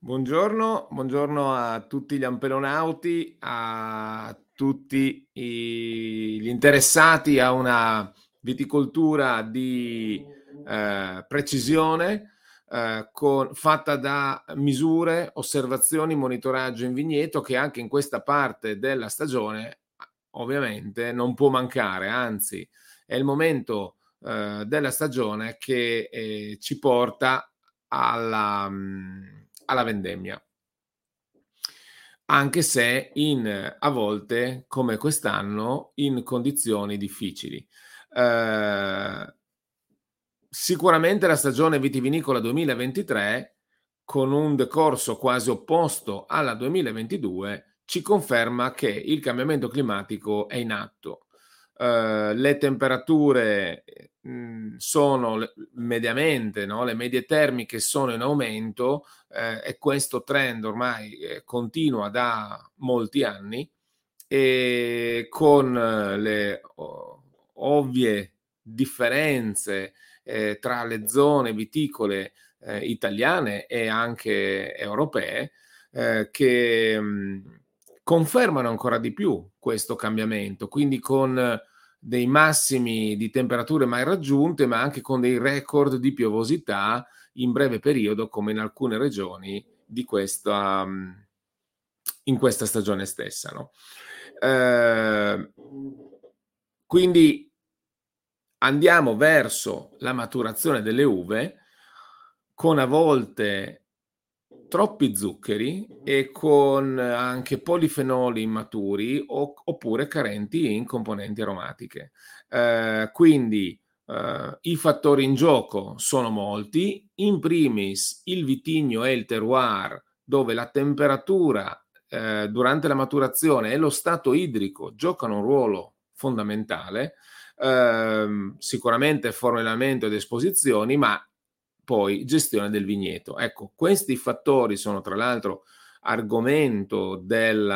Buongiorno a tutti gli ampelonauti, a tutti gli interessati a una viticoltura di precisione fatta da misure, osservazioni, monitoraggio in vigneto, che anche in questa parte della stagione ovviamente non può mancare, anzi è il momento della stagione che ci porta alla vendemmia, anche se a volte, come quest'anno, in condizioni difficili. Sicuramente la stagione vitivinicola 2023, con un decorso quasi opposto alla 2022, ci conferma che il cambiamento climatico è in atto. Le temperature sono mediamente, no? Le medie termiche sono in aumento e questo trend ormai continua da molti anni, e con le ovvie differenze tra le zone viticole italiane e anche europee che confermano ancora di più questo cambiamento, quindi con dei massimi di temperature mai raggiunte, ma anche con dei record di piovosità in breve periodo, come in alcune regioni in questa stagione stessa, no? Quindi andiamo verso la maturazione delle uve, con a volte troppi zuccheri e con anche polifenoli immaturi oppure carenti in componenti aromatiche. Quindi i fattori in gioco sono molti, in primis il vitigno e il terroir, dove la temperatura durante la maturazione e lo stato idrico giocano un ruolo fondamentale, sicuramente fornellamento ed esposizioni, ma poi gestione del vigneto. Ecco, questi fattori sono tra l'altro argomento di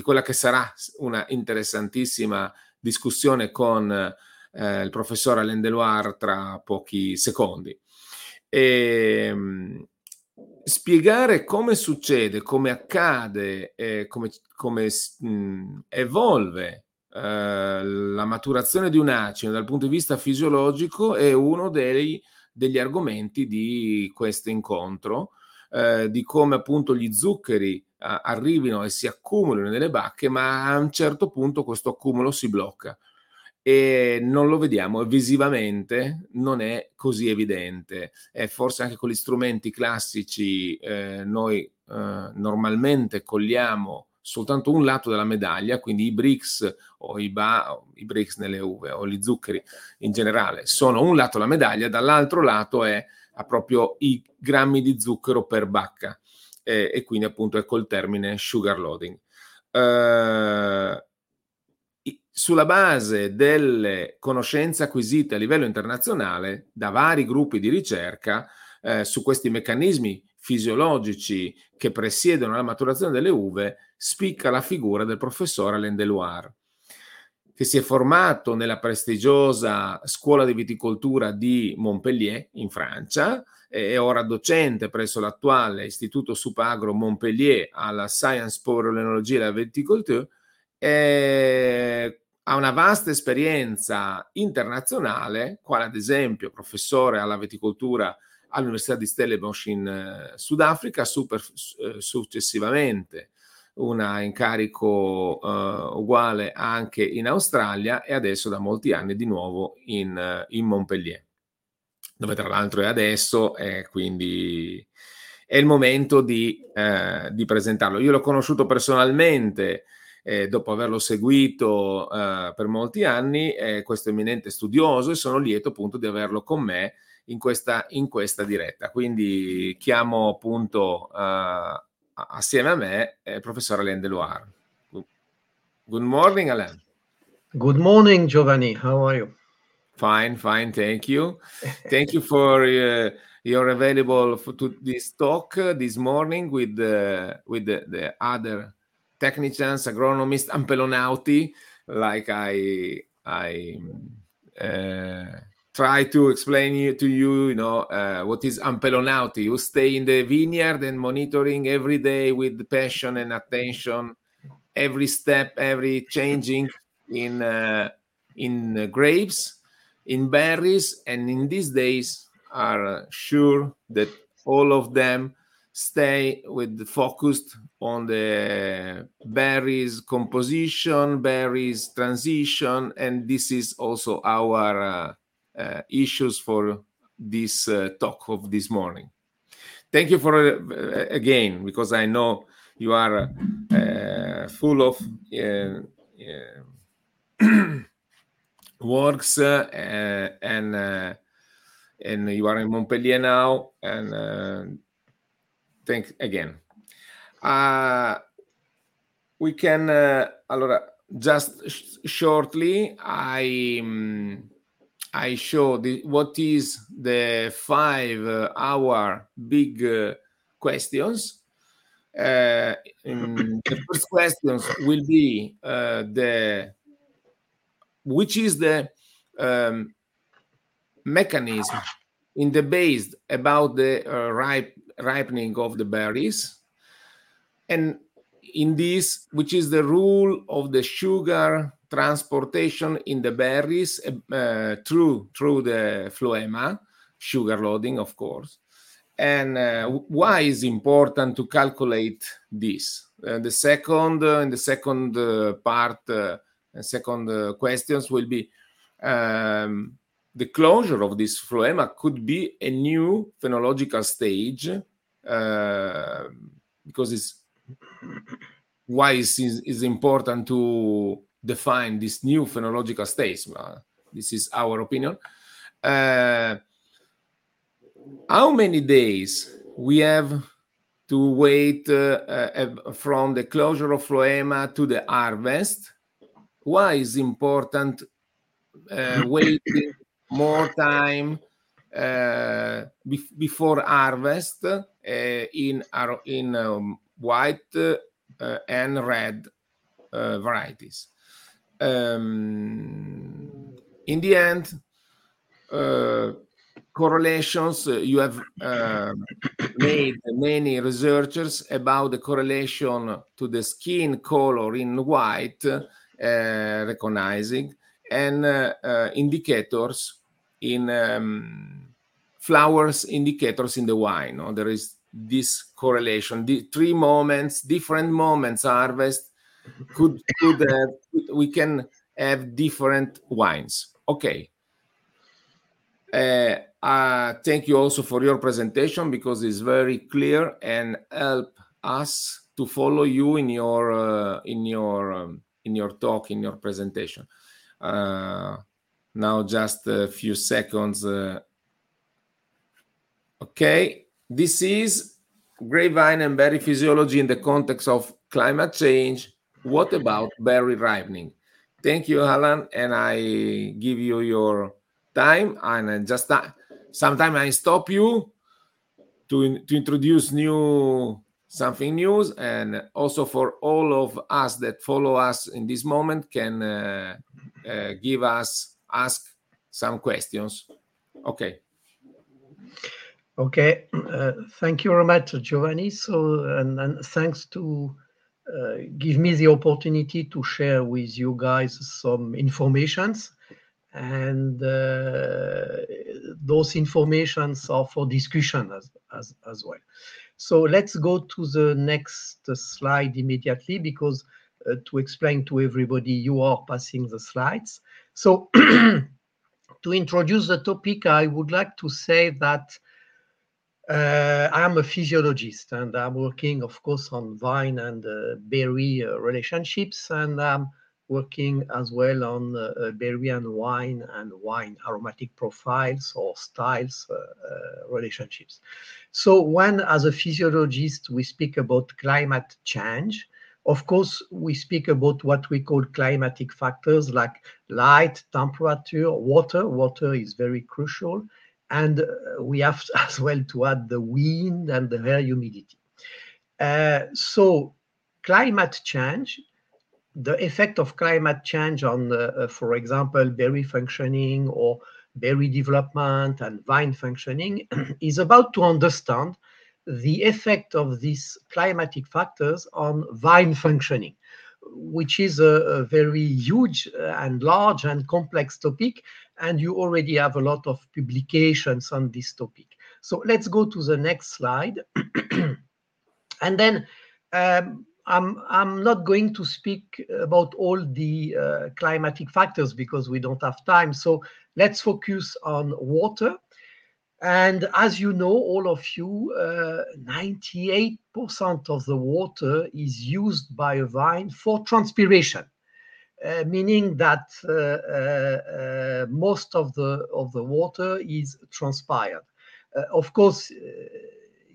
quella che sarà una interessantissima discussione con il professor Alain Deloir tra pochi secondi. Spiegare come succede, come accade, come evolve la maturazione di un acino dal punto di vista fisiologico è uno degli argomenti di questo incontro, di come appunto gli zuccheri arrivino e si accumulino nelle bacche, ma a un certo punto questo accumulo si blocca e non lo vediamo, visivamente non è così evidente, e forse anche con gli strumenti classici noi normalmente cogliamo soltanto un lato della medaglia, quindi i Brix o i Brix nelle uve o gli zuccheri in generale sono un lato della medaglia, dall'altro lato ha proprio i grammi di zucchero per bacca, e quindi appunto è col termine sugar loading. Sulla base delle conoscenze acquisite a livello internazionale da vari gruppi di ricerca su questi meccanismi fisiologici che presiedono la maturazione delle uve, spicca la figura del professor Alain Deloir, che si è formato nella prestigiosa scuola di viticoltura di Montpellier in Francia, è ora docente presso l'attuale Instituto Agro-Montpellier alla Sciences pour l'Oenologie e la Viticulture, e ha una vasta esperienza internazionale, quale ad esempio professore alla viticoltura all'Università di Stellenbosch in Sudafrica, successivamente un incarico uguale anche in Australia, e adesso da molti anni di nuovo in Montpellier, dove tra l'altro è adesso, e quindi è il momento di presentarlo. Io l'ho conosciuto personalmente dopo averlo seguito per molti anni, questo eminente studioso, e sono lieto appunto di averlo con me in questa diretta. Quindi chiamo appunto assieme a me professor Alain Deloir. Good morning, Alain. Good morning, Giovanni. How are you? Fine. Thank you. Thank you for your available to this talk this morning with the other technicians, agronomists, ampelonauti, like I try to explain to you, what is ampelonauti. You stay in the vineyard and monitoring every day with passion and attention, every step, every changing in grapes, in berries, and in these days are sure that all of them stay with focused on the berries composition, berries transition, and this is also our issues for this talk of this morning. Thank you for again, because I know you are full of works and you are in Montpellier now, and thanks again. We can just shortly I show what is the 5 hour big questions. The first questions will be which is the mechanism in the base about the ripening of the berries, and in this, which is the rule of the sugar transportation in the berries through the phloema, sugar loading, of course, and why is important to calculate this. The second questions will be the closure of this phloema could be a new phenological stage, because it's why is important to define this new phenological stage. This is our opinion. How many days we have to wait from the closure of phloema to the harvest? Why is important waiting more time before harvest in white and red varieties? In the end, correlations, you have made many researchers about the correlation to the skin color in white, recognizing, and indicators in flowers, indicators in the wine. No? There is this correlation. The three moments, different moments, harvest, we can have different wines. Okay. Thank you also for your presentation, because it's very clear and help us to follow you in your talk, in your presentation. Now just a few seconds. Okay, this is grapevine and berry physiology in the context of climate change. What about berry ripening? Thank you, Alan, and I give you your time. And just sometimes I stop you to introduce something new, and also for all of us that follow us in this moment can ask some questions. Okay. Thank you very much, Giovanni. So, and thanks to give me the opportunity to share with you guys some informations, and those informations are for discussion as well. So let's go to the next slide immediately, because to explain to everybody, you are passing the slides. So to introduce the topic, I would like to say that I'm a physiologist, and I'm working, of course, on vine and berry relationships, and I'm working as well on berry and wine aromatic profiles or styles relationships. So when, as a physiologist, we speak about climate change, of course, we speak about what we call climatic factors like light, temperature, water. Water is very crucial. And we have as well to add the wind and the air humidity. So climate change, the effect of climate change on, for example, berry functioning or berry development and vine functioning is about to understand the effect of these climatic factors on vine functioning, which is a very huge and large and complex topic, and you already have a lot of publications on this topic. So let's go to the next slide. And then I'm not going to speak about all the climatic factors because we don't have time. So let's focus on water. And as you know, all of you, 98% of the water is used by a vine for transpiration, meaning that most of the water is transpired. Of course,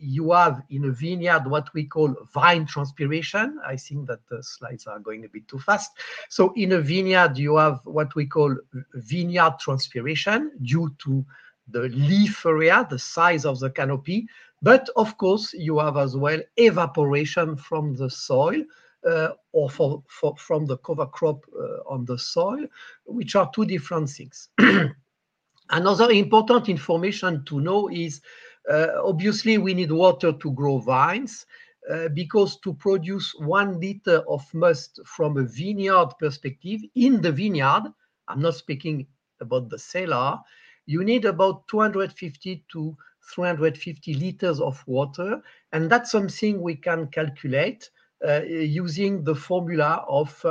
you have in a vineyard what we call vine transpiration. I think that the slides are going a bit too fast. So in a vineyard, you have what we call vineyard transpiration due to the leaf area, the size of the canopy, but of course you have as well evaporation from the soil or from the cover crop on the soil, which are two different things. Another important information to know is obviously we need water to grow vines because to produce 1 liter of must from a vineyard perspective in the vineyard, I'm not speaking about the cellar, you need about 250 to 350 liters of water, and that's something we can calculate using the formula of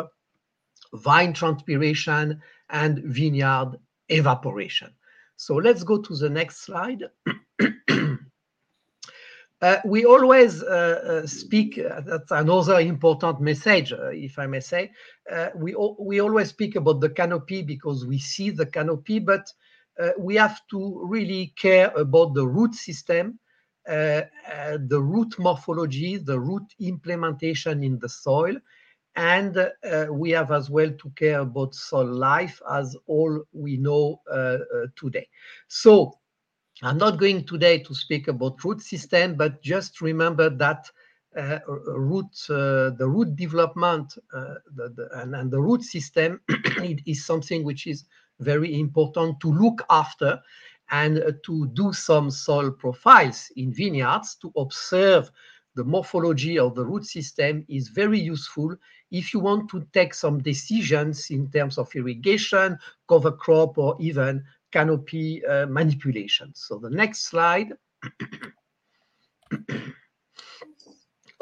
vine transpiration and vineyard evaporation. So let's go to the next slide. We always speak, that's another important message, if I may say, we always speak about the canopy because we see the canopy, but we have to really care about the root system, the root morphology, the root implementation in the soil, and we have as well to care about soil life as all we know today. So I'm not going today to speak about root system, but just remember that the root development and the root system is something which is very important to look after and to do some soil profiles in vineyards to observe the morphology of the root system is very useful if you want to take some decisions in terms of irrigation, cover crop, or even canopy manipulation. So the next slide.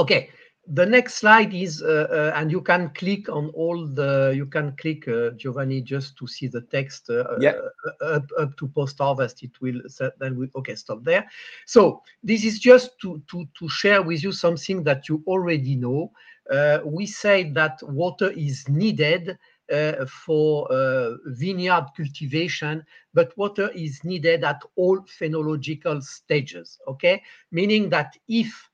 Okay. The next slide is, and you can click on all the, you can click, Giovanni, just to see the text up to post-harvest. It will, then we, okay, stop there. So this is just to share with you something that you already know. We say that water is needed for vineyard cultivation, but water is needed at all phenological stages, okay? Meaning that if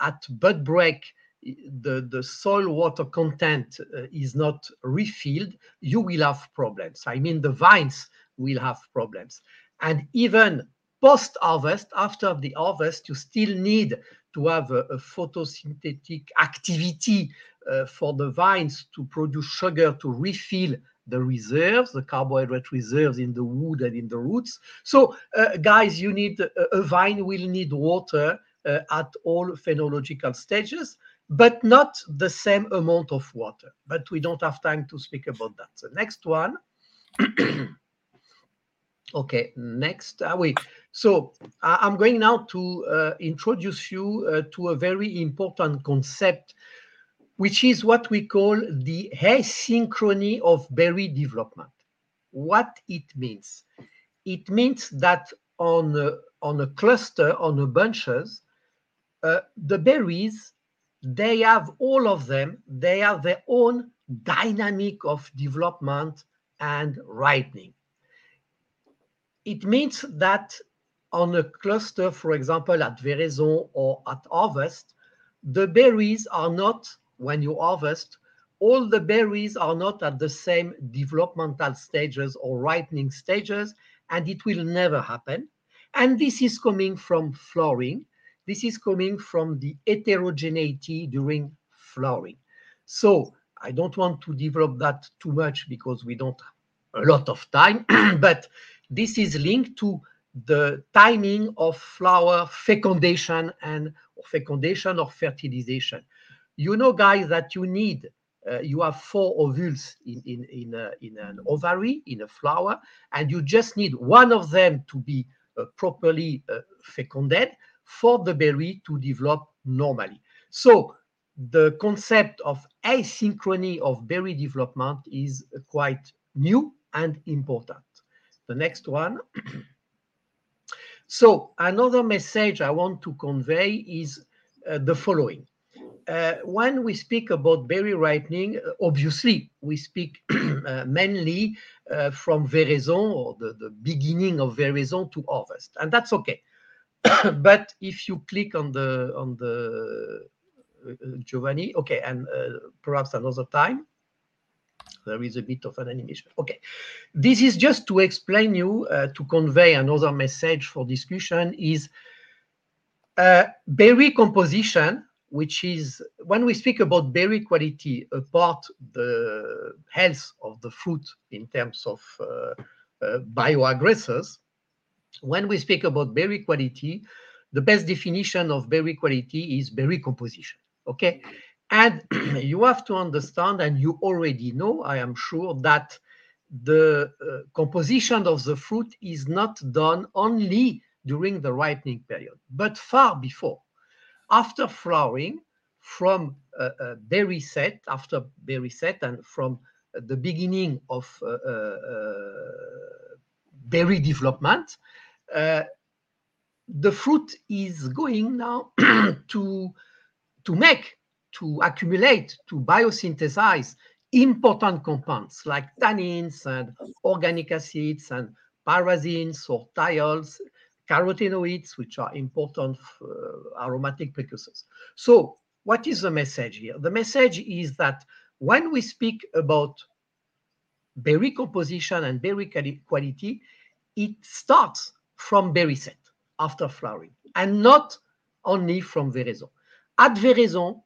at bud break, the soil water content is not refilled, you will have problems. I mean, the vines will have problems. And even post-harvest, after the harvest, you still need to have a photosynthetic activity for the vines to produce sugar to refill the reserves, the carbohydrate reserves in the wood and in the roots. So, guys, you need a vine will need water at all phenological stages, but not the same amount of water. But we don't have time to speak about that. The next one. Okay, next. So I'm going now to introduce you to a very important concept, which is what we call the asynchrony of berry development. What it means? It means that on a cluster, on a bunches, the berries, they have all of them, they have their own dynamic of development and ripening. It means that on a cluster, for example, at veraison or at harvest, the berries are not, when you harvest, all the berries are not at the same developmental stages or ripening stages, and it will never happen. And this is coming from flowering. This is coming from the heterogeneity during flowering. So I don't want to develop that too much because we don't have a lot of time, but This is linked to the timing of flower fecundation and or fertilization. You know, guys, that you need, you have 4 ovules in an ovary, in a flower, and you just need one of them to be properly fecunded for the berry to develop normally. So the concept of asynchrony of berry development is quite new and important. The next one. So another message I want to convey is the following. When we speak about berry ripening, obviously we speak mainly from veraison, or the beginning of veraison, to harvest, and that's okay. But if you click on the Giovanni, okay, and perhaps another time, there is a bit of an animation. Okay, this is just to explain you, to convey another message for discussion, is berry composition, which is, when we speak about berry quality, apart the health of the fruit in terms of bioaggressors, when we speak about berry quality, the best definition of berry quality is berry composition, okay? And you have to understand, and you already know, I am sure, that the composition of the fruit is not done only during the ripening period, but far before. After flowering, from a berry set, after berry set, and from the beginning of berry development, the fruit is going now to accumulate, to biosynthesize important compounds like tannins and organic acids and pyrazines or thiols, carotenoids, which are important aromatic precursors. So what is the message here? The message is that when we speak about berry composition and berry quality, it starts from berry set, after flowering, and not only from veraison. At veraison,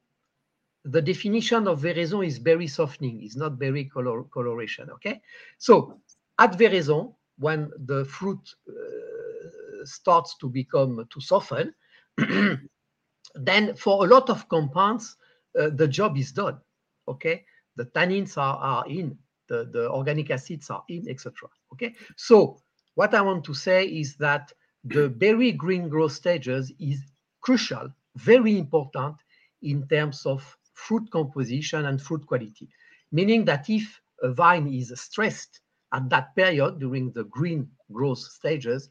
the definition of veraison is berry softening, is not berry coloration, okay? So at veraison, when the fruit starts to become, to soften, then for a lot of compounds, the job is done, okay? The tannins are in, the organic acids are in, etc. Okay? So what I want to say is that the berry green growth stages is crucial, very important in terms of fruit composition and fruit quality, meaning that if a vine is stressed at that period during the green growth stages,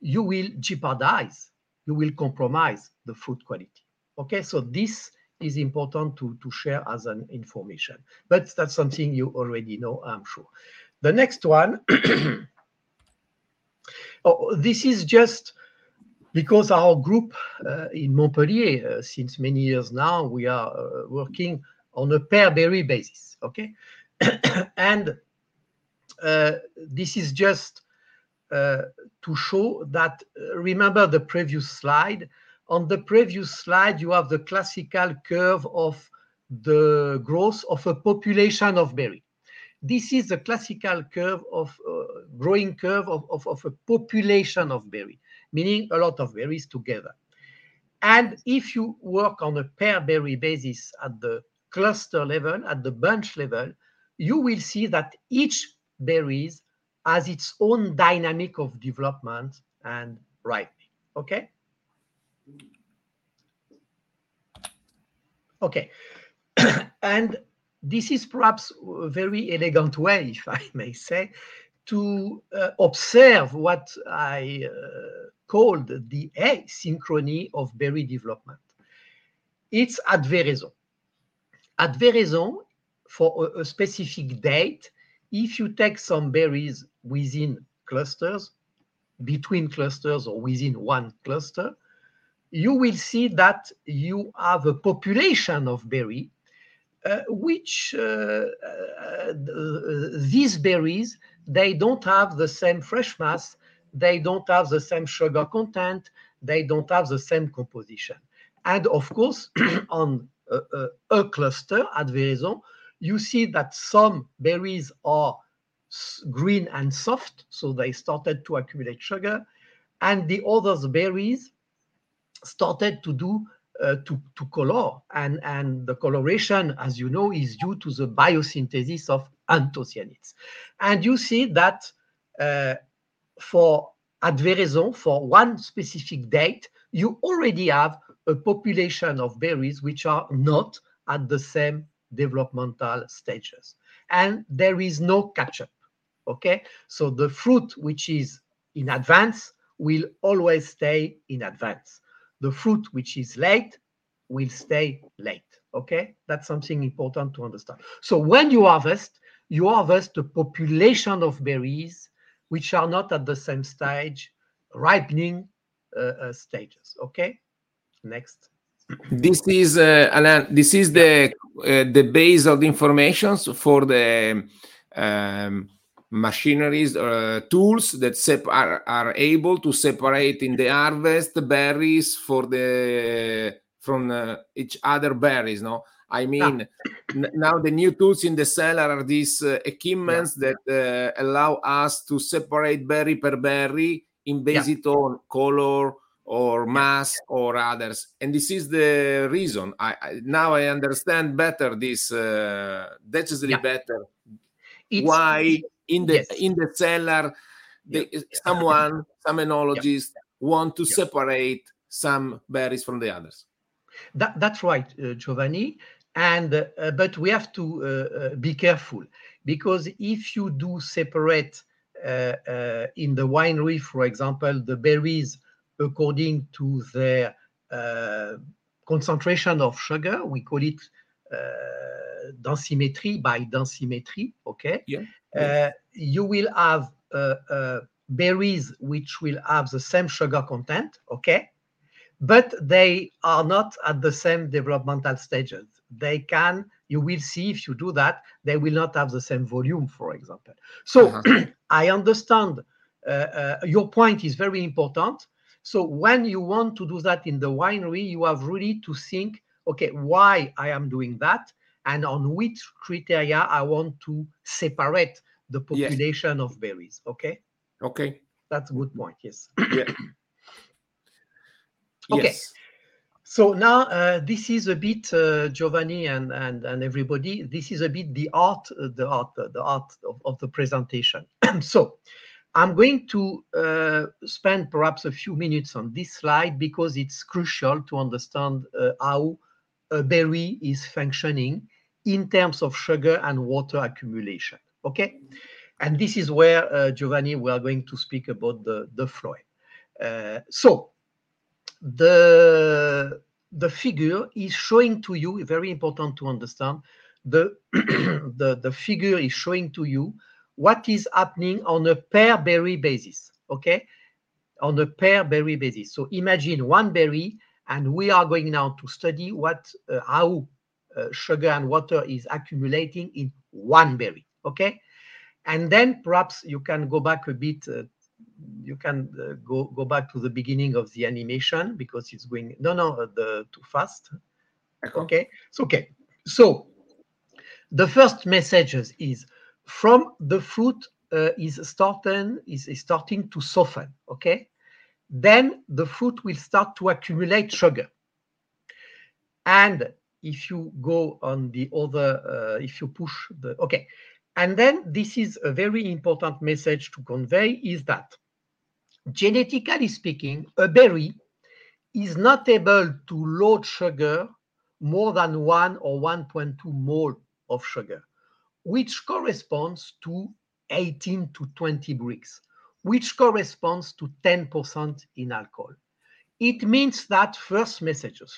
you will jeopardize, you will compromise the fruit quality. Okay, so this is important to share as an information, but that's something you already know, I'm sure. The next one. Oh, this is just because our group in Montpellier, since many years now, we are working on a pear berry basis, okay? And this is just to show that, remember the previous slide. On the previous slide, you have the classical curve of the growth of a population of berry. This is the classical curve of growing curve of a population of berry, meaning a lot of berries together. And if you work on a pear berry basis at the cluster level, at the bunch level, you will see that each berry has its own dynamic of development and ripening. Okay? Okay. And this is perhaps a very elegant way, if I may say, to observe what I called the asynchrony of berry development. It's at veraison. At veraison, for a specific date, if you take some berries within clusters, between clusters, or within one cluster, you will see that you have a population of berry, which these berries, they don't have the same fresh mass, they don't have the same sugar content, they don't have the same composition. And of course, on a cluster at veraison, you see that some berries are green and soft, so they started to accumulate sugar, and the other berries started to do to color, and the coloration, as you know, is due to the biosynthesis of anthocyanins. And you see that for at veraison, for one specific date, you already have a population of berries which are not at the same developmental stages. And there is no catch-up, okay? So the fruit which is in advance will always stay in advance. The fruit which is late will stay late, okay? That's something important to understand. So when you harvest a population of berries which are not at the same stage, ripening stages, okay? Next. This is Alain, this is the base of the information for the machineries or tools that are able to separate in the harvest berries for the from each other berries. No, I mean now the new tools in the cellar are these equipments that allow us to separate berry per berry in based on color or mass or others, and this is the reason I now understand better this decisively better why in the in the cellar some enologists want to separate some berries from the others. That's right, Giovanni, and but we have to be careful, because if you do separate in the winery, for example, the berries according to their concentration of sugar, we call it densimetry by densimetry, okay? Yeah. You will have berries which will have the same sugar content, okay? But they are not at the same developmental stages. They can, you will see if you do that, they will not have the same volume, for example. So I understand your point is very important. So when you want to do that in the winery, you have really to think, okay, why I am doing that, and on which criteria I want to separate the population of berries, okay? Okay. That's a good point, yes. Okay. Yes. So now this is a bit, Giovanni and everybody, this is a bit the art of the presentation. So I'm going to spend perhaps a few minutes on this slide, because it's crucial to understand how a berry is functioning in terms of sugar and water accumulation, okay? And this is where, Giovanni, we are going to speak about the phloem. So the figure is showing to you, very important to understand, the figure is showing to you what is happening on a per berry basis, okay? On a per berry basis. So imagine one berry, and we are going now to study what how sugar and water is accumulating in one berry, okay? And then perhaps you can go back a bit, you can go back to the beginning of the animation, because it's going, too fast. Okay, it's okay. So the first message is, from the fruit is starting to soften, okay? Then the fruit will start to accumulate sugar. And if you go on the other, if you push the, okay. And then this is a very important message to convey, is that genetically speaking, a berry is not able to load sugar more than 1 or 1.2 mole of sugar, which corresponds to 18 to 20 Brix, which corresponds to 10% in alcohol. It means that first messages,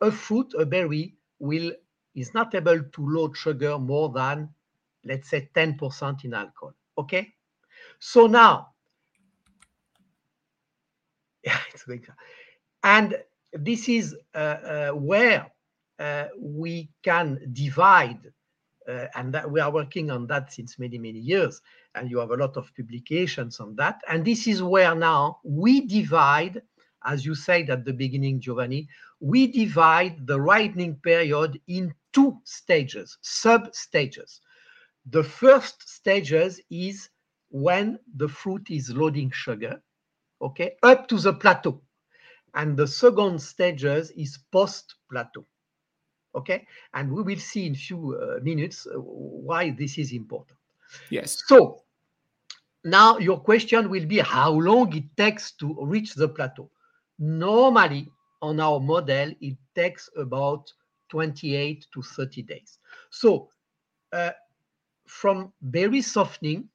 a fruit, a berry is not able to load sugar more than, let's say, 10% in alcohol, okay? So now, it's going to, and this is where we can divide. And that we are working on that since many, many years. And you have a lot of publications on that. And this is where now we divide, as you said at the beginning, Giovanni, we divide the ripening period in two stages, sub-stages. The first stages is when the fruit is loading sugar, okay, up to the plateau. And the second stages is post-plateau, okay? And we will see in a few minutes why this is important. Yes. So now your question will be how long it takes to reach the plateau. Normally, on our model, it takes about 28 to 30 days. So from berry softening,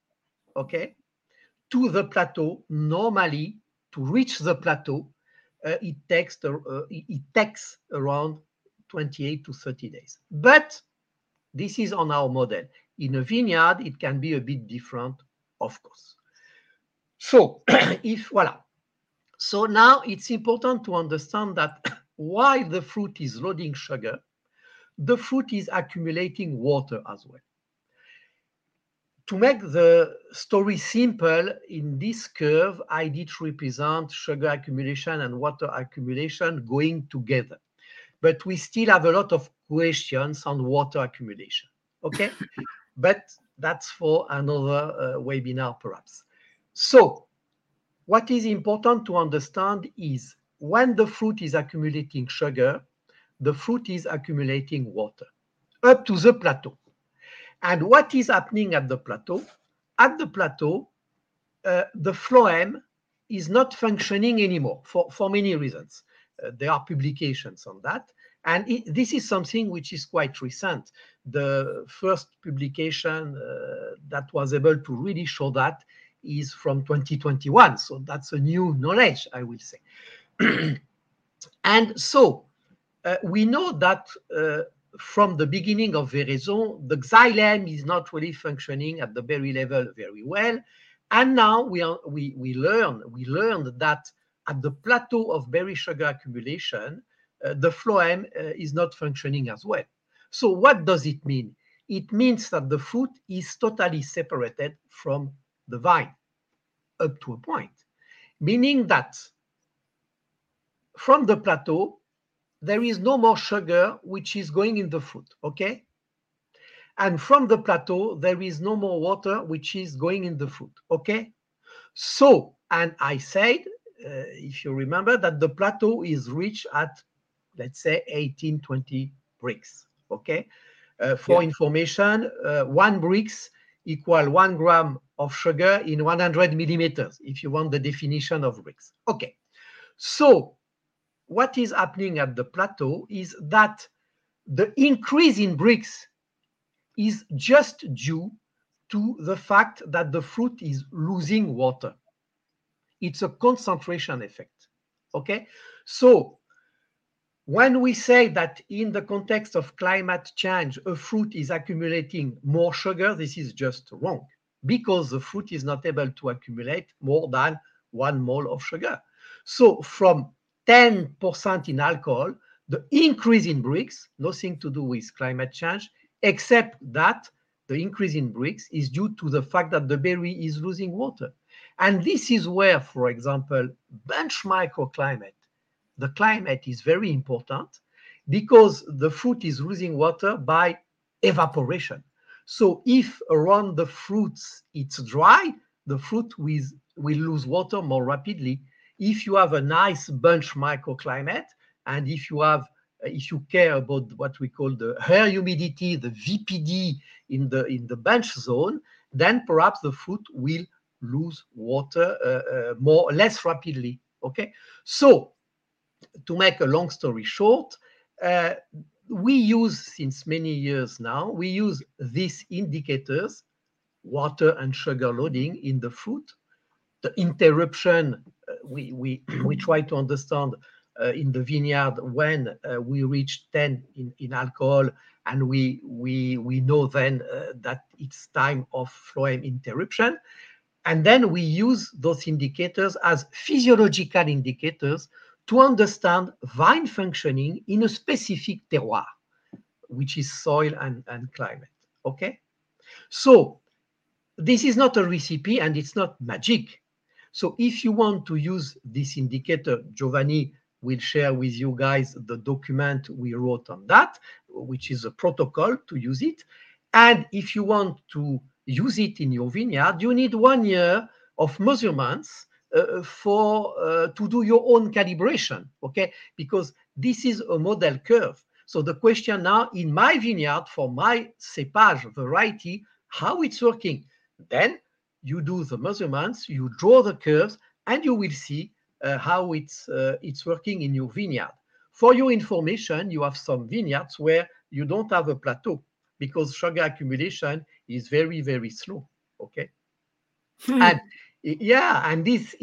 okay, to the plateau, normally to reach the plateau, it takes around 28 to 30 days. But this is on our model. In a vineyard, it can be a bit different, of course. So, So now it's important to understand that while the fruit is loading sugar, the fruit is accumulating water as well. To make the story simple, in this curve, I did represent sugar accumulation and water accumulation going together. But we still have a lot of questions on water accumulation, okay? But that's for another webinar, perhaps. So what is important to understand is when the fruit is accumulating sugar, the fruit is accumulating water up to the plateau. And what is happening at the plateau? At the plateau, the phloem is not functioning anymore for many reasons. There are publications on that. And this is something which is quite recent. The first publication that was able to really show that is from 2021. So that's a new knowledge, I will say. And so we know that from the beginning of veraison, the xylem is not really functioning at the berry level very well. And now we learned that at the plateau of berry sugar accumulation, the phloem is not functioning as well. So what does it mean? It means that the fruit is totally separated from the vine up to a point, meaning that from the plateau, there is no more sugar which is going in the fruit, okay? And from the plateau, there is no more water which is going in the fruit, okay? So, and I said, if you remember, that the plateau is reached at, let's say, 18-20 Brix, okay? For information, 1 Brix equal 1 gram of sugar in 100 millimeters, if you want the definition of Brix. Okay, so what is happening at the plateau is that the increase in Brix is just due to the fact that the fruit is losing water. It's a concentration effect, okay? So when we say that in the context of climate change, a fruit is accumulating more sugar, this is just wrong because the fruit is not able to accumulate more than 1 mole of sugar. So from 10% in alcohol, the increase in Brix, nothing to do with climate change, except that the increase in Brix is due to the fact that the berry is losing water. And this is where, for example, bench microclimate, the climate is very important because the fruit is losing water by evaporation. So if around the fruits it's dry, the fruit will lose water more rapidly. If you have a nice bench microclimate, and if you care about what we call the air humidity, the VPD in the bench zone, then perhaps the fruit will lose water less rapidly. Okay, so to make a long story short, we use since many years now these indicators, water and sugar loading in the fruit. The interruption, we try to understand in the vineyard when we reach 10 in alcohol, and we know then that it's time of phloem interruption. And then we use those indicators as physiological indicators to understand vine functioning in a specific terroir, which is soil and climate, okay? So this is not a recipe and it's not magic. So if you want to use this indicator, Giovanni will share with you guys the document we wrote on that, which is a protocol to use it. And if you want to use it in your vineyard, you need 1 year of measurements to do your own calibration, okay? Because this is a model curve. So the question now in my vineyard for my cepage variety, how it's working. Then you do the measurements, you draw the curves, and you will see how it's working in your vineyard. For your information, you have some vineyards where you don't have a plateau because sugar accumulation is very, very slow, okay? And yeah, and this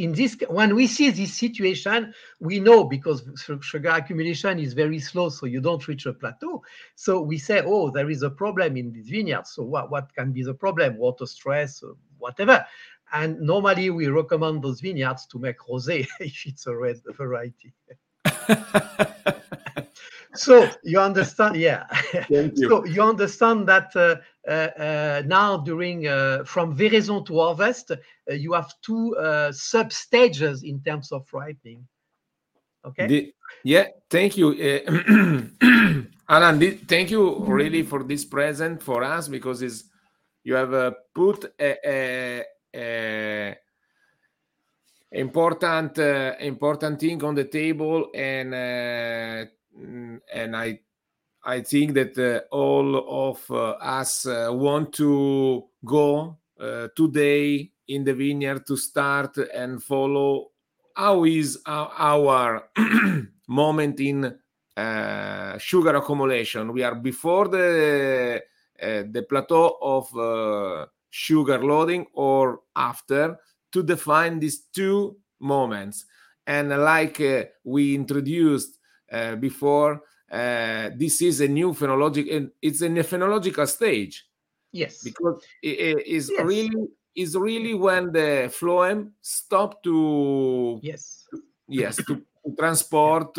when we see this situation, we know because sugar accumulation is very slow, so you don't reach a plateau. So we say, oh, there is a problem in this vineyard. So what can be the problem? Water stress, whatever. And normally we recommend those vineyards to make rosé if it's a red variety. So you understand, yeah. Thank you. So you understand that now during from veraison to harvest, you have two sub-stages in terms of ripening. Okay? Thank you. Alain, thank you really for this present for us because you have put important thing on the table, and I think that all of us want to go today in the vineyard to start and follow how is our moment in sugar accumulation. We are before the plateau of sugar loading or after, to define these two moments. And like we introduced before, this is a new phenological stage. Yes, because it is really when the phloem stop to to transport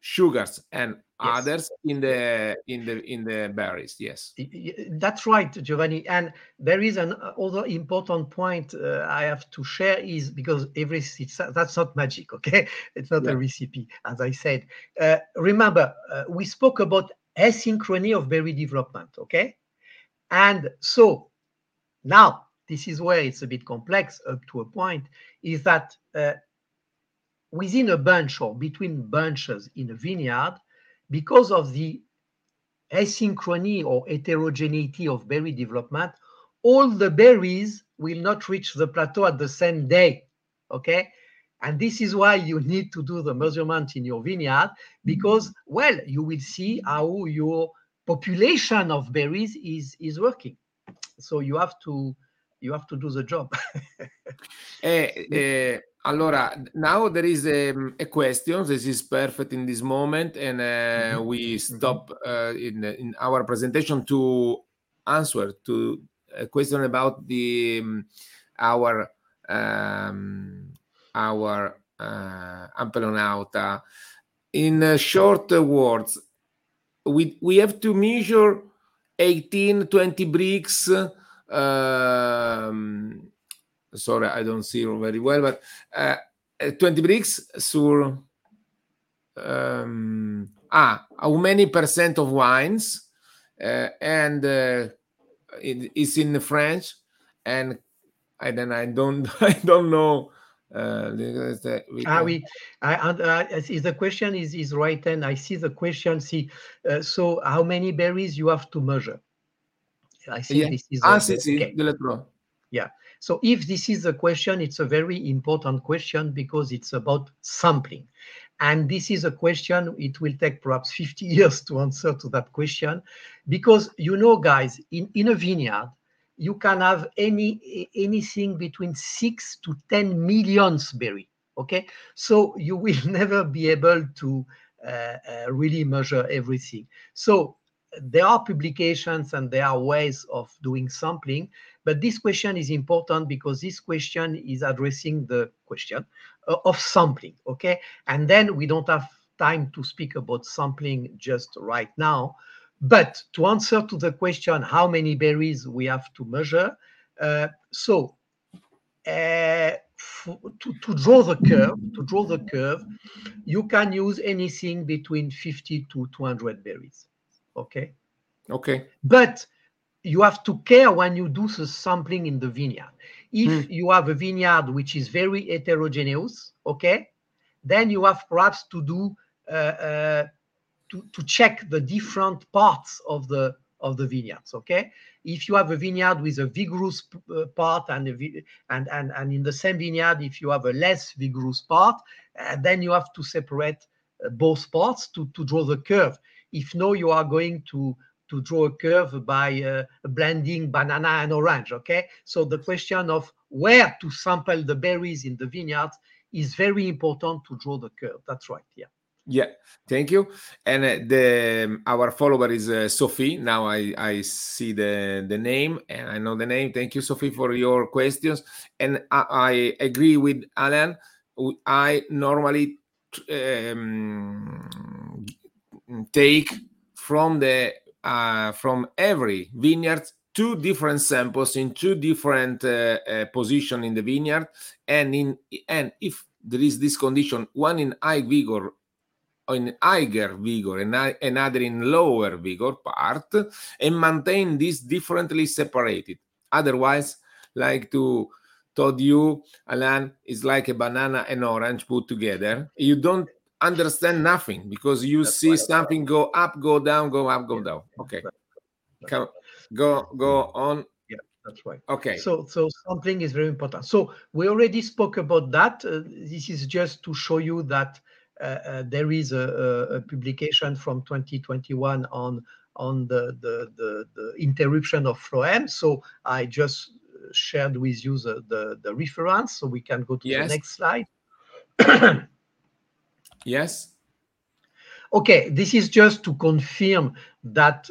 sugars and others in the berries. Yes, that's right, Giovanni. And there is another important point I have to share is because that's not magic, okay? It's not a recipe, as I said. Remember, we spoke about asynchrony of berry development, okay? And so now this is where it's a bit complex up to a point. Is that within a bunch or between bunches in a vineyard? Because of the asynchrony or heterogeneity of berry development, all the berries will not reach the plateau at the same day, okay? And this is why you need to do the measurement in your vineyard because, well, you will see how your population of berries is working. So you have to do the job. Allora, now there is a question. This is perfect in this moment, and we stop in our presentation to answer to a question about the our ampelonauta. In short words, we have to measure 18-20 bricks. Sorry, I don't see very well, but 20 bricks sur how many % of wines and it's in French, and I don't know. The question is right, and I see the question. See, so how many berries you have to measure? I see this is yeah. So if this is a question, it's a very important question because it's about sampling. And this is a question, it will take perhaps 50 years to answer to that question. Because, you know, guys, in a vineyard, you can have anything between 6 to 10 million berries, okay? So you will never be able to really measure everything. So there are publications and there are ways of doing sampling. But this question is important because this question is addressing the question of sampling, okay? And then we don't have time to speak about sampling just right now. But to answer to the question, how many berries we have to measure, to draw the curve, you can use anything between 50 to 200 berries, okay? Okay. But you have to care when you do the sampling in the vineyard. If you have a vineyard which is very heterogeneous, okay, then you have perhaps to do to check the different parts of the vineyards. Okay, if you have a vineyard with a vigorous part and in the same vineyard, if you have a less vigorous part, then you have to separate both parts to draw the curve. If no, you are going to draw a curve by blending banana and orange, okay? So the question of where to sample the berries in the vineyard is very important to draw the curve. That's right, yeah. Yeah, thank you. And our follower is Sophie. Now I see the name and I know the name. Thank you, Sophie, for your questions. And I agree with Alain. I normally take from every vineyard, two different samples in two different position in the vineyard, and if there is this condition, one in high vigor, in higher vigor, and another in lower vigor part, and maintain this differently separated. Otherwise, like to told you, Alain, it's like a banana and orange put together. You don't understand nothing because you that's see something right. Go up, go down, go up, go down. Okay, come, go on. Yeah, that's right. Okay. So sampling is very important. So we already spoke about that. This is just to show you that there is a publication from 2021 on the interruption of phloem. So I just shared with you the reference, so we can go to the next slide. Yes. Okay, this is just to confirm that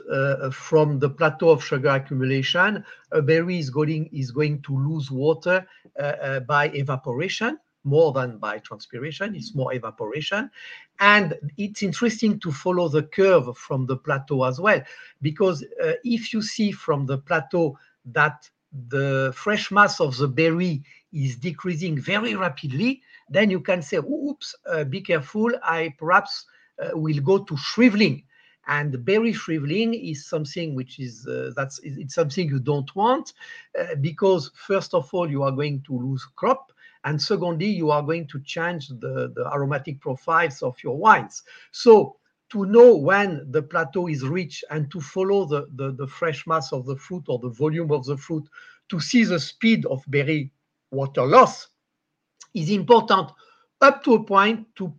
from the plateau of sugar accumulation, a berry is going to lose water by evaporation more than by transpiration. It's more evaporation. And it's interesting to follow the curve from the plateau as well, because if you see from the plateau that the fresh mass of the berry is decreasing very rapidly, then you can say, oops, be careful, I perhaps will go to shriveling. And berry shriveling is something which is, it's something you don't want, because first of all, you are going to lose crop, and secondly, you are going to change the aromatic profiles of your wines. So to know when the plateau is reached and to follow the fresh mass of the fruit or the volume of the fruit to see the speed of berry water loss, is important up to a point to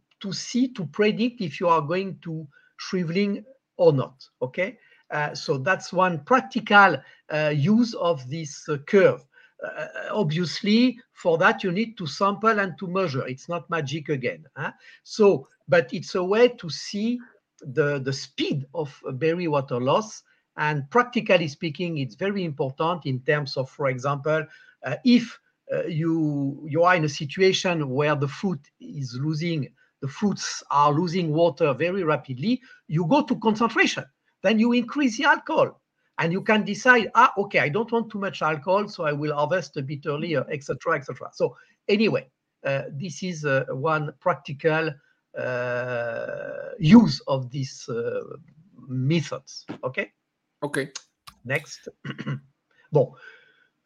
predict if you are going to shriveling or not, okay? So that's one practical use of this curve. Obviously, for that, you need to sample and to measure. It's not magic again. Huh? So, but it's a way to see the speed of berry water loss. And practically speaking, it's very important in terms of, for example, if you are in a situation where the fruits are losing water very rapidly, you go to concentration, then you increase the alcohol, and you can decide, okay, I don't want too much alcohol, so I will harvest a bit earlier, etc., etc. So anyway, this is one practical use of these methods. Okay. Okay. Next. Bon.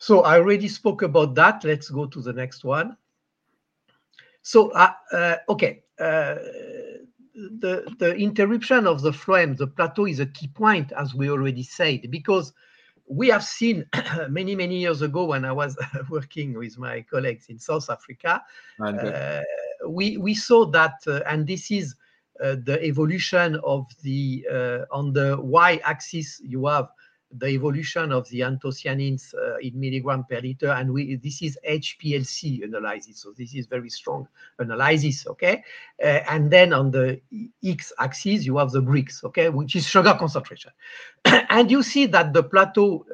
So I already spoke about that. Let's go to the next one. So, okay, the interruption of the phloem, the plateau, is a key point, as we already said, because we have seen many, many years ago when I was working with my colleagues in South Africa, we saw that, and this is the evolution of the, on the y-axis you have the evolution of the anthocyanins in milligram per liter, and this is HPLC analysis, so this is very strong analysis, okay? And then on the x-axis, you have the Brix, okay, which is sugar concentration. And you see that the plateau,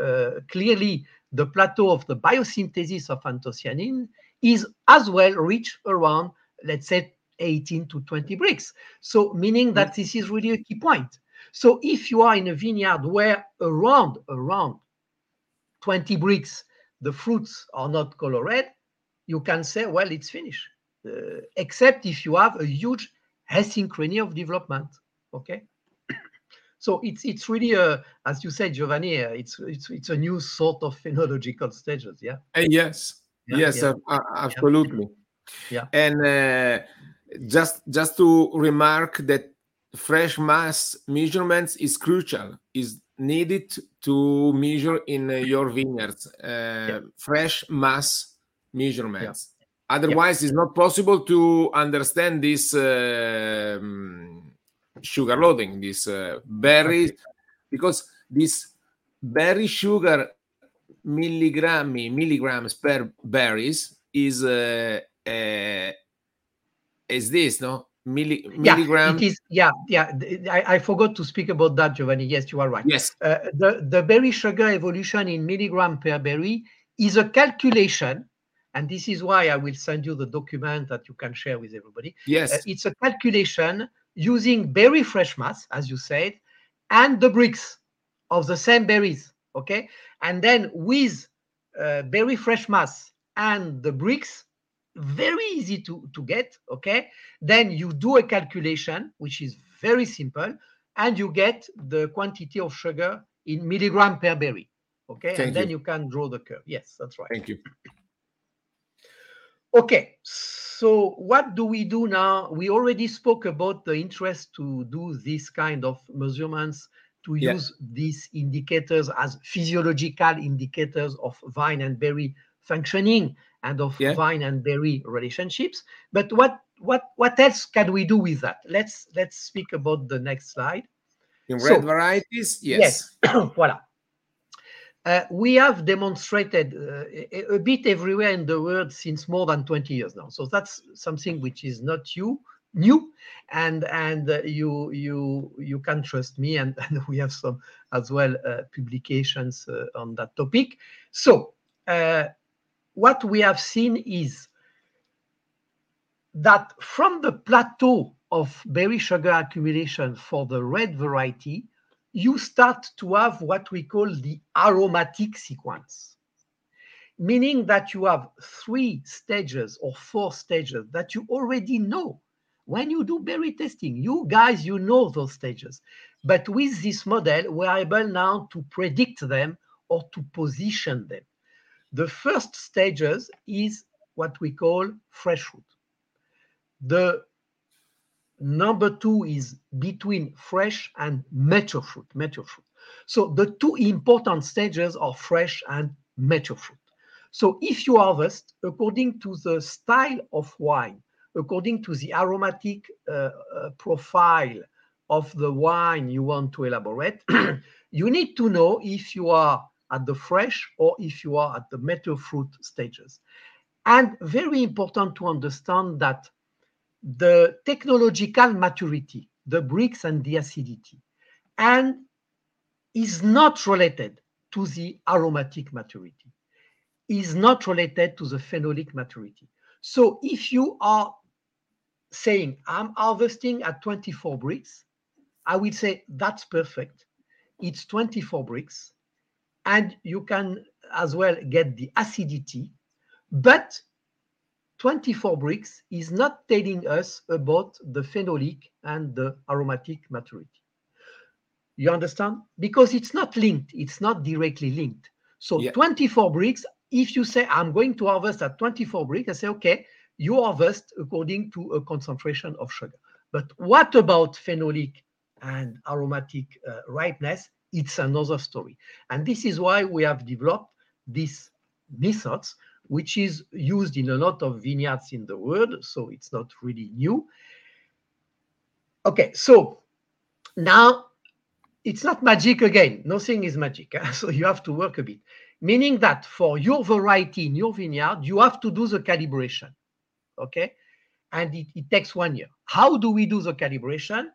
clearly, the plateau of the biosynthesis of anthocyanin is as well reached around, let's say, 18 to 20 Brix. So meaning that this is really a key point. So if you are in a vineyard where around 20 Brix, the fruits are not color red, you can say, well, it's finished, except if you have a huge asynchrony of development, okay? So it's really as you said, Giovanni, it's a new sort of phenological stages, yeah. Absolutely. Yeah. And just to remark that fresh mass measurements is crucial. Is needed to measure in your vineyards fresh mass measurements. Yeah. Otherwise, it's not possible to understand this sugar loading, this berries, because this berry sugar milligrams per berries is milligram. It is, I forgot to speak about that, Giovanni. Yes, you are right. Yes. The berry sugar evolution in milligram per berry is a calculation, and this is why I will send you the document that you can share with everybody. Yes. It's a calculation using berry fresh mass, as you said, and the Brix of the same berries, okay? And then with berry fresh mass and the Brix, very easy to get, okay? Then you do a calculation, which is very simple, and you get the quantity of sugar in milligram per berry, okay? Then you can draw the curve. Yes, that's right. Thank you. Okay, so what do we do now? We already spoke about the interest to do this kind of measurements, to use these indicators as physiological indicators of vine and berry functioning and of vine and berry relationships. But what else can we do with that? Let's speak about the next slide. In red varieties, yes. Voilà. We have demonstrated a bit everywhere in the world since more than 20 years now. So that's something which is not new, and you can trust me. And we have some as well publications on that topic. So what we have seen is that from the plateau of berry sugar accumulation for the red variety, you start to have what we call the aromatic sequence, meaning that you have 3 stages or 4 stages that you already know. When you do berry testing, you guys, you know those stages. But with this model, we are able now to predict them or to position them. The first stages is what we call fresh fruit. The number 2 is between fresh and mature fruit. So the 2 important stages are fresh and mature fruit. So if you harvest according to the style of wine, according to the aromatic profile of the wine you want to elaborate, you need to know if you are at the fresh or if you are at the mature fruit stages. And very important to understand that the technological maturity, the Brix and the acidity, and is not related to the aromatic maturity, is not related to the phenolic maturity. So if you are saying, I'm harvesting at 24 Brix, I will say that's perfect. It's 24 Brix, and you can as well get the acidity, but 24 Brix is not telling us about the phenolic and the aromatic maturity. You understand? Because it's not linked. It's not directly linked. So 24 Brix, if you say, I'm going to harvest at 24 Brix, I say, okay, you harvest according to a concentration of sugar. But what about phenolic and aromatic ripeness? It's another story. And this is why we have developed these methods, which is used in a lot of vineyards in the world, so it's not really new. Okay, so now it's not magic again. Nothing is magic, so you have to work a bit. Meaning that for your variety in your vineyard, you have to do the calibration, okay? And it takes 1 year. How do we do the calibration?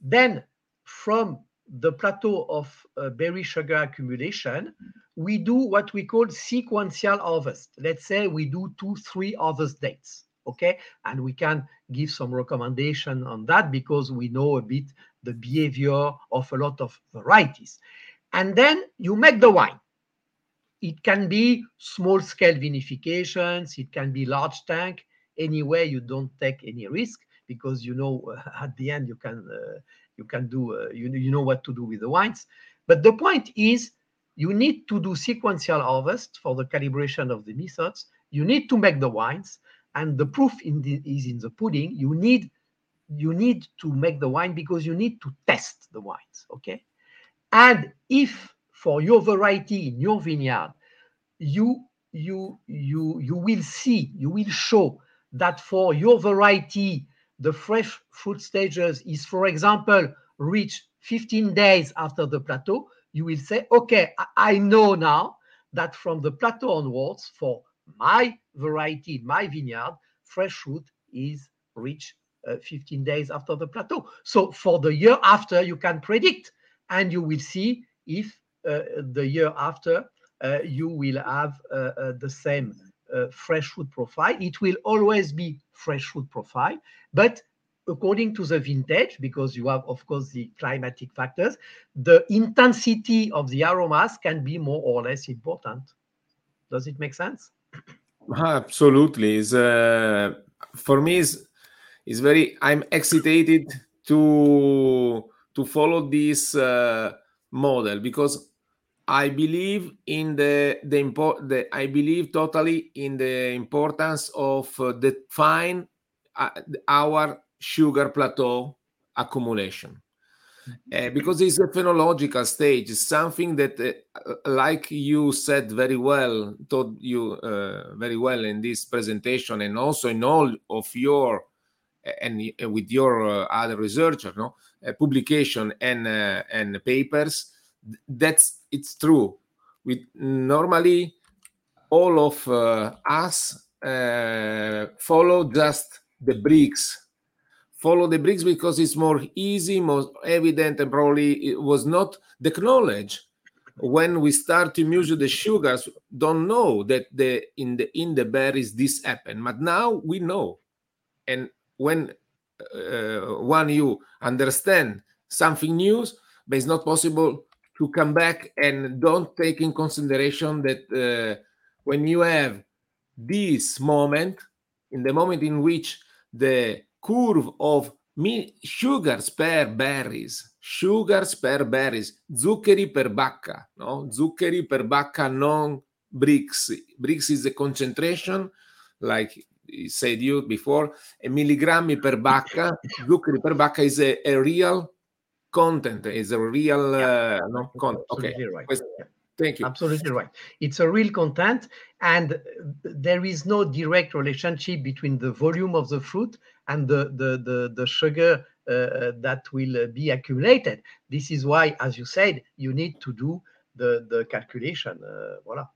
Then from the plateau of berry sugar accumulation, we do what we call sequential harvest. Let's say we do 2-3 harvest dates, okay? And we can give some recommendation on that because we know a bit the behavior of a lot of varieties. And then you make the wine. It can be small-scale vinifications, it can be large tank, anywhere you don't take any risk. because you know at the end you know what to do with the wines. But the point is, you need to do sequential harvest for the calibration of the methods. You need to make the wines, and the proof is in the pudding. You need to make the wine because you need to test the wines, okay? And if for your variety in your vineyard, you will see, you will show that for your variety, the fresh fruit stages is, for example, reached 15 days after the plateau, you will say, okay, I know now that from the plateau onwards, for my variety, my vineyard, fresh fruit is reached 15 days after the plateau. So for the year after, you can predict, and you will see if the year after you will have the same fresh fruit profile. It will always be fresh fruit profile, but according to the vintage, because you have, of course, the climatic factors, the intensity of the aromas can be more or less important. Does it make sense? Absolutely. For me, it's very. I'm excited to follow this model because I believe in I believe totally in the importance of define our sugar plateau accumulation, because it's a phenological stage. It's something that, like you said very well, told you very well in this presentation, and also in all of your and with your other researcher, no, publication and papers. That's it's true. We normally all of us follow just the Brix. Follow the Brix because it's more easy, more evident, and probably it was not the knowledge when we start to measure the sugars. Don't know that in the berries this happened, but now we know. And when one you understand something new, but it's not possible to come back and don't take in consideration that when you have this moment, in the moment in which the curve of sugars per berries, zuccheri per bacca, non-Brix. Brix is a concentration, like said you before, a milligrammi per bacca. Zuccheri per bacca is a real content, is a real content. Okay, right. Thank you. Absolutely right. It's a real content, and there is no direct relationship between the volume of the fruit and the sugar that will be accumulated. This is why, as you said, you need to do the calculation. Voilà.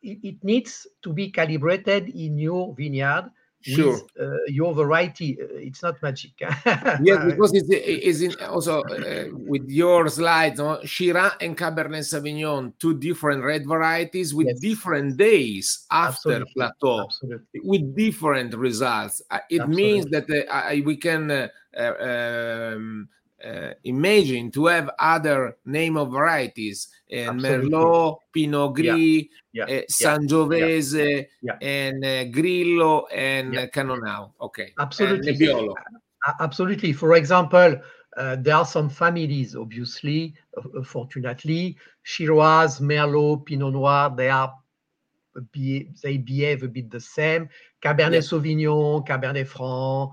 It needs to be calibrated in your vineyard. Sure. With your variety, it's not magic. Yes, because it's also with your slides, no? Shiraz and Cabernet Sauvignon, two different red varieties with different days after plateau, with different results. It means that we can imagine to have other name of varieties, Merlot, Pinot Gris, Sangiovese, and Grillo, and Canonau. Okay, absolutely. And Nebbiolo. Absolutely. For example, there are some families, obviously, fortunately, Shiraz, Merlot, Pinot Noir. They behave a bit the same. Cabernet Sauvignon, Cabernet Franc.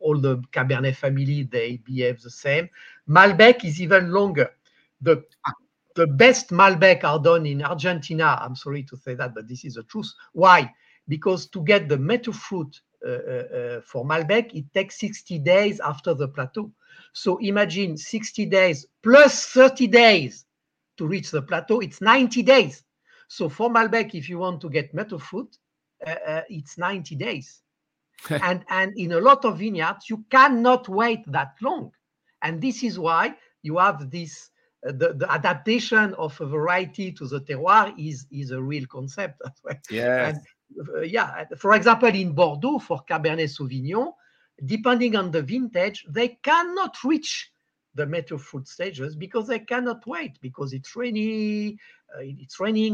All the Cabernet family, they behave the same. Malbec is even longer. The best Malbec are done in Argentina. I'm sorry to say that, but this is the truth. Why? Because to get the meta-fruit for Malbec, it takes 60 days after the plateau. So imagine 60 days plus 30 days to reach the plateau. It's 90 days. So for Malbec, if you want to get meta-fruit, it's 90 days. and in a lot of vineyards, you cannot wait that long. And this is why you have this, the adaptation of a variety to the terroir is a real concept. Yes. And, for example, in Bordeaux, for Cabernet Sauvignon, depending on the vintage, they cannot reach the mature fruit stages because they cannot wait because it's raining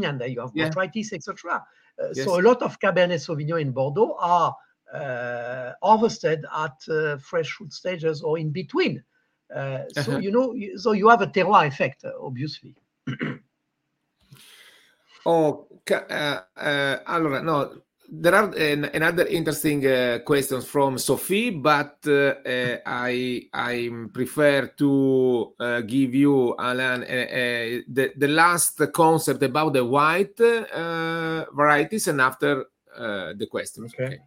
and you have botrytis, etc. So a lot of Cabernet Sauvignon in Bordeaux are harvested at fresh fruit stages or in between. So, you know, so you have a terroir effect, obviously. Allora, no, there are another interesting questions from Sophie, but I prefer to give you, Alain, the last concept about the white varieties, and after the questions. Okay.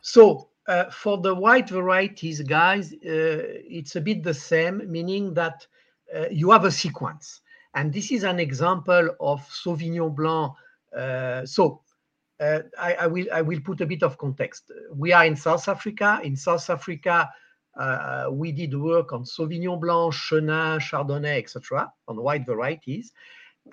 So for the white varieties, guys, it's a bit the same, meaning that you have a sequence. And this is an example of Sauvignon Blanc. I will put a bit of context. We are in South Africa. In South Africa, we did work on Sauvignon Blanc, Chenin, Chardonnay, etc., on white varieties.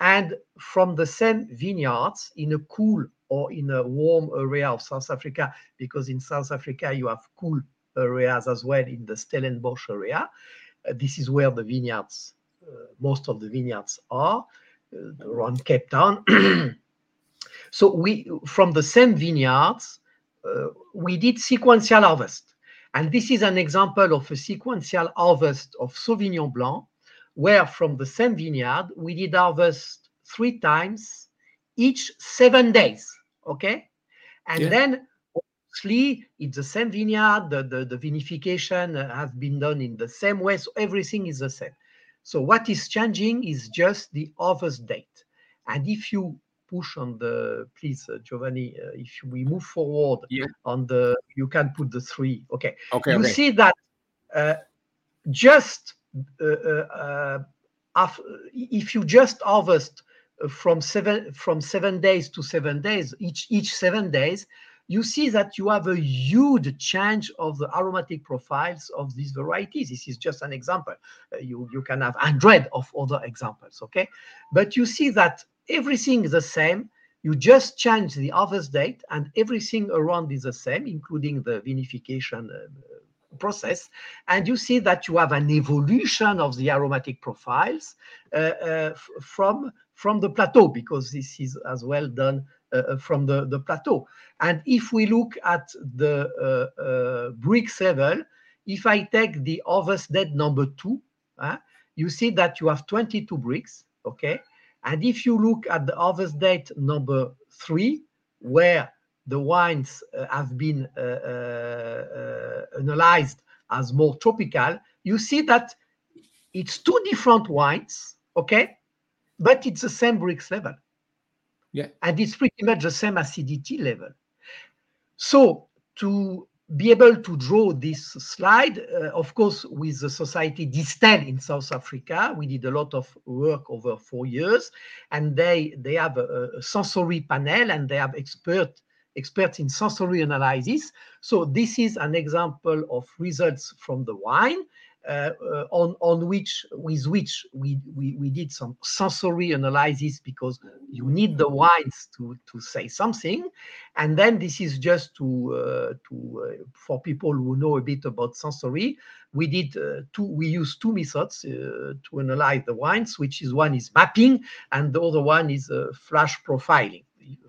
And from the same vineyards in a cool or in a warm area of South Africa, because in South Africa you have cool areas as well in the Stellenbosch area. This is where the vineyards most of the vineyards are around Cape Town. So we, from the same vineyards, we did sequential harvest. And this is an example of a sequential harvest of Sauvignon Blanc, where from the same vineyard, we did harvest 3 times, each 7 days, okay? And then, obviously, it's the same vineyard, the vinification has been done in the same way, so everything is the same. So what is changing is just the harvest date. And if you push on the, please, Giovanni, if we move forward on the, you can put the 3. Okay. See that just if you just harvest from seven days to 7 days, each 7 days, you see that you have a huge change of the aromatic profiles of these varieties. This is just an example. You can have 100 of other examples, okay? But you see that everything is the same. You just change the harvest date and everything around is the same, including the vinification process. And you see that you have an evolution of the aromatic profiles from the plateau, because this is as well done from the plateau. And if we look at the Brix level, if I take the harvest date number 2, you see that you have 22 Brix, okay? And if you look at the harvest date number 3, where the wines have been analyzed as more tropical, you see that it's 2 different wines, okay? But it's the same Brix level. Yeah. And it's pretty much the same acidity level. So to be able to draw this slide, of course, with the society Distel in South Africa, we did a lot of work over 4 years, and they have a sensory panel, and they have experts in sensory analysis. So this is an example of results from the wine, on which we did some sensory analysis, because you need the wines to say something. And then this is just to for people who know a bit about sensory. We did we used 2 methods to analyze the wines, which is one is mapping and the other one is flash profiling.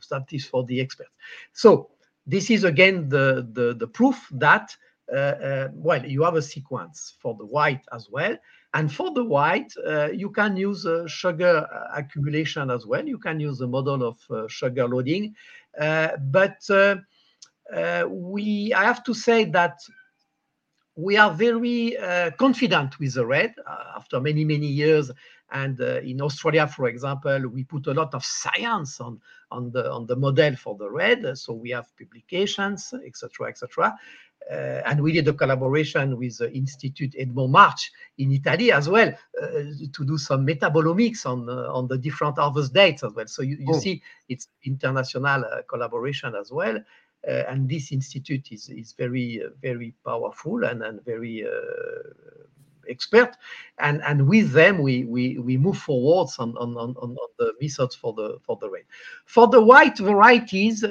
That is for the experts. So this is again the proof that you have a sequence for the white as well. And for the white, you can use sugar accumulation as well. You can use the model of sugar loading. I have to say that we are very confident with the red after many, many years. And in Australia, for example, we put a lot of science on the model for the red. So we have publications, etc., etc. And we did a collaboration with the Institute Edmond March in Italy as well to do some metabolomics on the different harvest dates as well. So you see, it's international collaboration as well. And this institute is very, very powerful and very expert. And with them, we move forwards on the methods for the red. For the white varieties,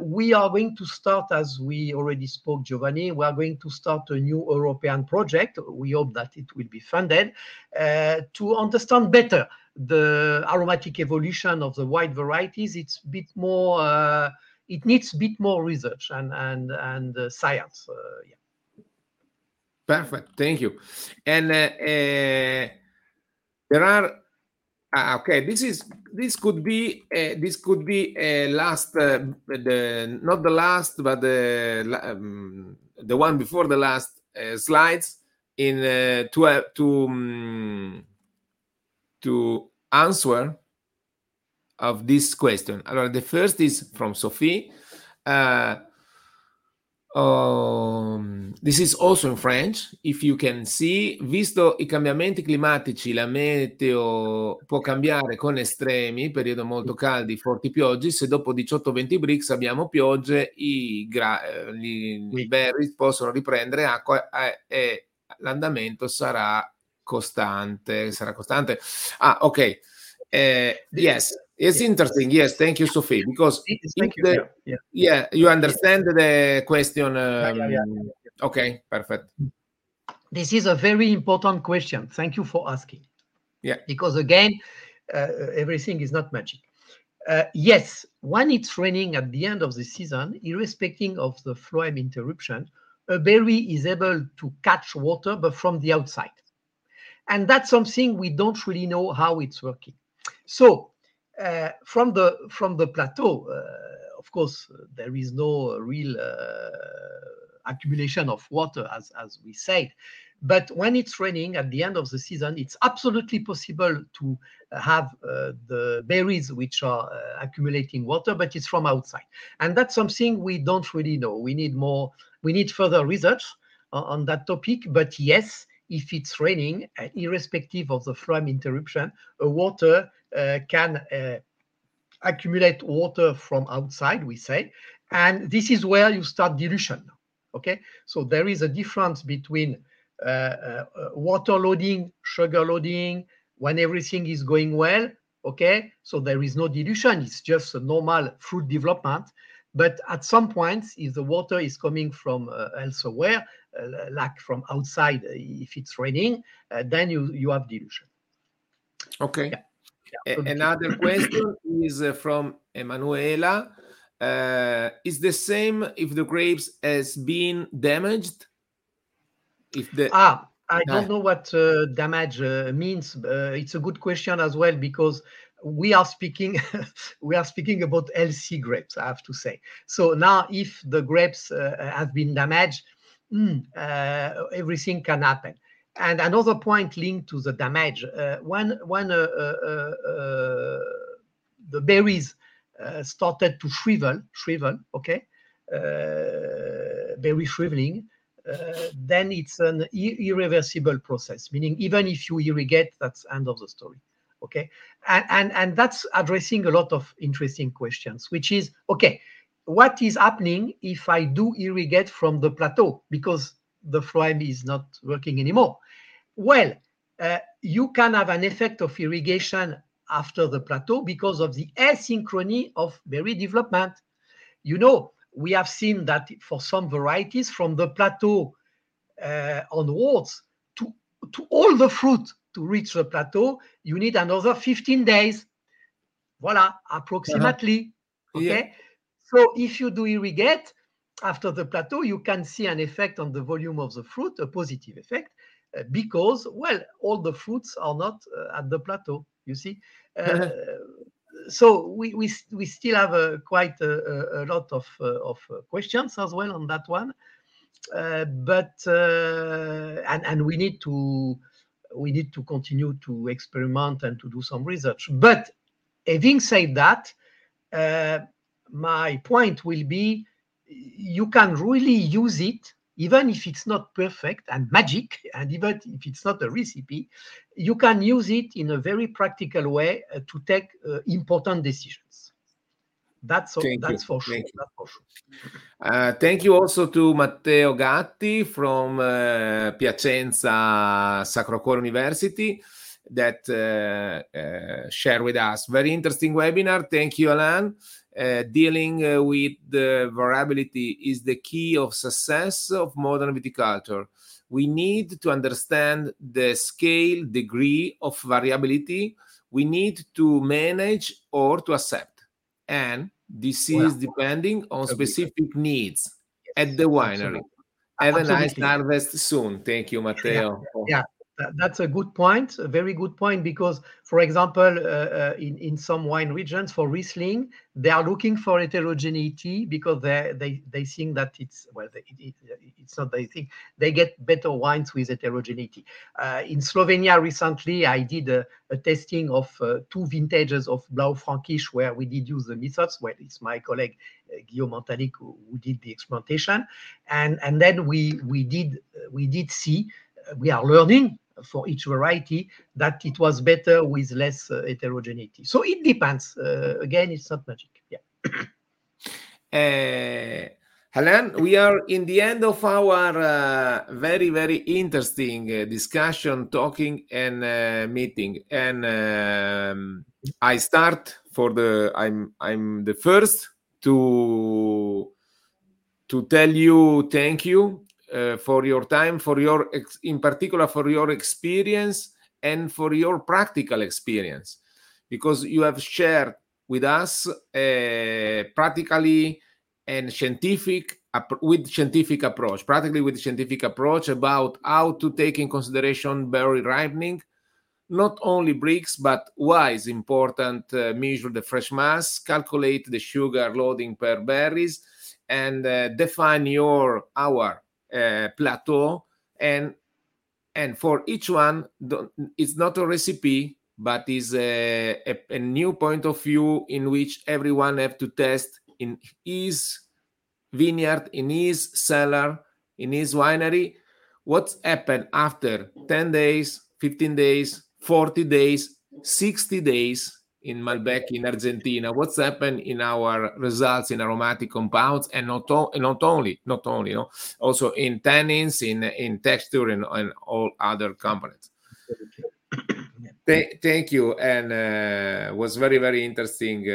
we are going to start, as we already spoke, Giovanni, we are going to start a new European project. We hope that it will be funded to understand better the aromatic evolution of the wide varieties. It's a bit more, it needs a bit more research and science. Yeah. Perfect. Thank you. And there are. Okay, this could be last, not the last, but the one before the last slides in to answer of this question. Allora, the first is from Sophie. This is also in French. If you can see, visto i cambiamenti climatici, la meteo può cambiare con estremi, periodo molto caldi, forti piogge. Se dopo 18-20 Brix abbiamo piogge, i berries possono riprendere acqua e l'andamento sarà costante. Ok. Yes. It's interesting. Yes, thank you, Sophie. Because you understand the question. Okay, perfect. This is a very important question. Thank you for asking. Yeah, because again, everything is not magic. Yes, when it's raining at the end of the season, irrespective of the phloem interruption, a berry is able to catch water, but from the outside, and that's something we don't really know how it's working. So. From the plateau, of course, there is no real accumulation of water, as we said. But when it's raining at the end of the season, it's absolutely possible to have the berries which are accumulating water, but it's from outside. And that's something we don't really know. We need further research on that topic. But yes, if it's raining, irrespective of the phloem interruption, water can accumulate water from outside, we say, and this is where you start dilution. Okay, so there is a difference between water loading, sugar loading, when everything is going well. Okay, so there is no dilution; it's just a normal fruit development. But at some points, if the water is coming from elsewhere, like from outside, if it's raining, then you have dilution. Okay. Yeah. Another question is from Emanuela. Is the same if the grapes has been damaged? If the don't know what damage means. It's a good question as well, because we are speaking about LC grapes, I have to say. So now, if the grapes have been damaged, everything can happen. And another point linked to the damage, when the berries started to shrivel, okay, berry shriveling, then it's an irreversible process, meaning even if you irrigate, that's end of the story, okay? And that's addressing a lot of interesting questions, which is, okay, what is happening if I do irrigate from the plateau? Because the phloem is not working anymore. Well, you can have an effect of irrigation after the plateau because of the asynchrony of berry development. You know, we have seen that for some varieties from the plateau onwards to all the fruit to reach the plateau, you need another 15 days. Voilà, approximately. Uh-huh. Okay. Yeah. So if you do irrigate, after the plateau, you can see an effect on the volume of the fruit, a positive effect, because, well, all the fruits are not at the plateau, you see. So we still have quite a lot of questions as well on that one. But we need to continue to experiment and to do some research. But having said that, my point will be, you can really use it, even if it's not perfect and magic, and even if it's not a recipe, you can use it in a very practical way to take important decisions. That's for sure. Thank you also to Matteo Gatti from Piacenza Sacro Cuore University that shared with us. Very interesting webinar. Thank you, Alain. dealing with the variability is the key of success of modern viticulture. We need to understand the scale, degree of variability we need to manage or to accept. And this is depending on specific needs at the winery. Have a nice harvest soon. Thank you, Matteo. Yeah. That's a good point, a very good point, because, for example, in some wine regions, for Riesling, they are looking for heterogeneity because they think that it's, well, it's not they think, they get better wines with heterogeneity. In Slovenia recently, I did a testing of two vintages of Blau Frankisch where we did use the methods. Well, it's my colleague, Guillaume Antalic, who did the experimentation. And then we did see, we are learning for each variety that it was better with less heterogeneity. So it depends. Again, it's not magic. Yeah. Alain, we are in the end of our very, very interesting discussion, talking and meeting. And I start for the, I'm the first to tell you thank you. For your time, for your in particular for your experience and for your practical experience, because you have shared with us practically and scientific with scientific approach, practically with scientific approach about how to take in consideration berry ripening, not only Brix, but why it's important measure the fresh mass, calculate the sugar loading per berries, and define your hour. Plateau and for each one it's not a recipe but is a new point of view in which everyone have to test in his vineyard, in his cellar, in his winery what's happened after 10 days, 15 days, 40 days, 60 days in Malbec in Argentina, what's happened in our results in aromatic compounds, and not only, you know, also in tannins, in texture, and all other components. Thank you, and was very, very interesting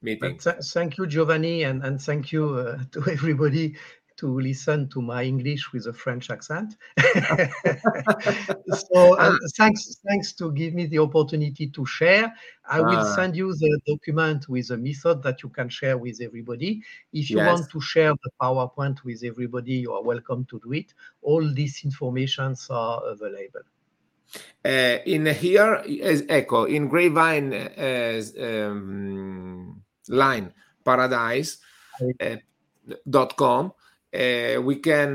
meeting. Thank you, Giovanni, and thank you to everybody to listen to my English with a French accent. So thanks to give me the opportunity to share. I will send you the document with a method that you can share with everybody. If you want to share the PowerPoint with everybody, you are welcome to do it. All these informations are available. In here, echo, in Grapevine line, paradise.com, we can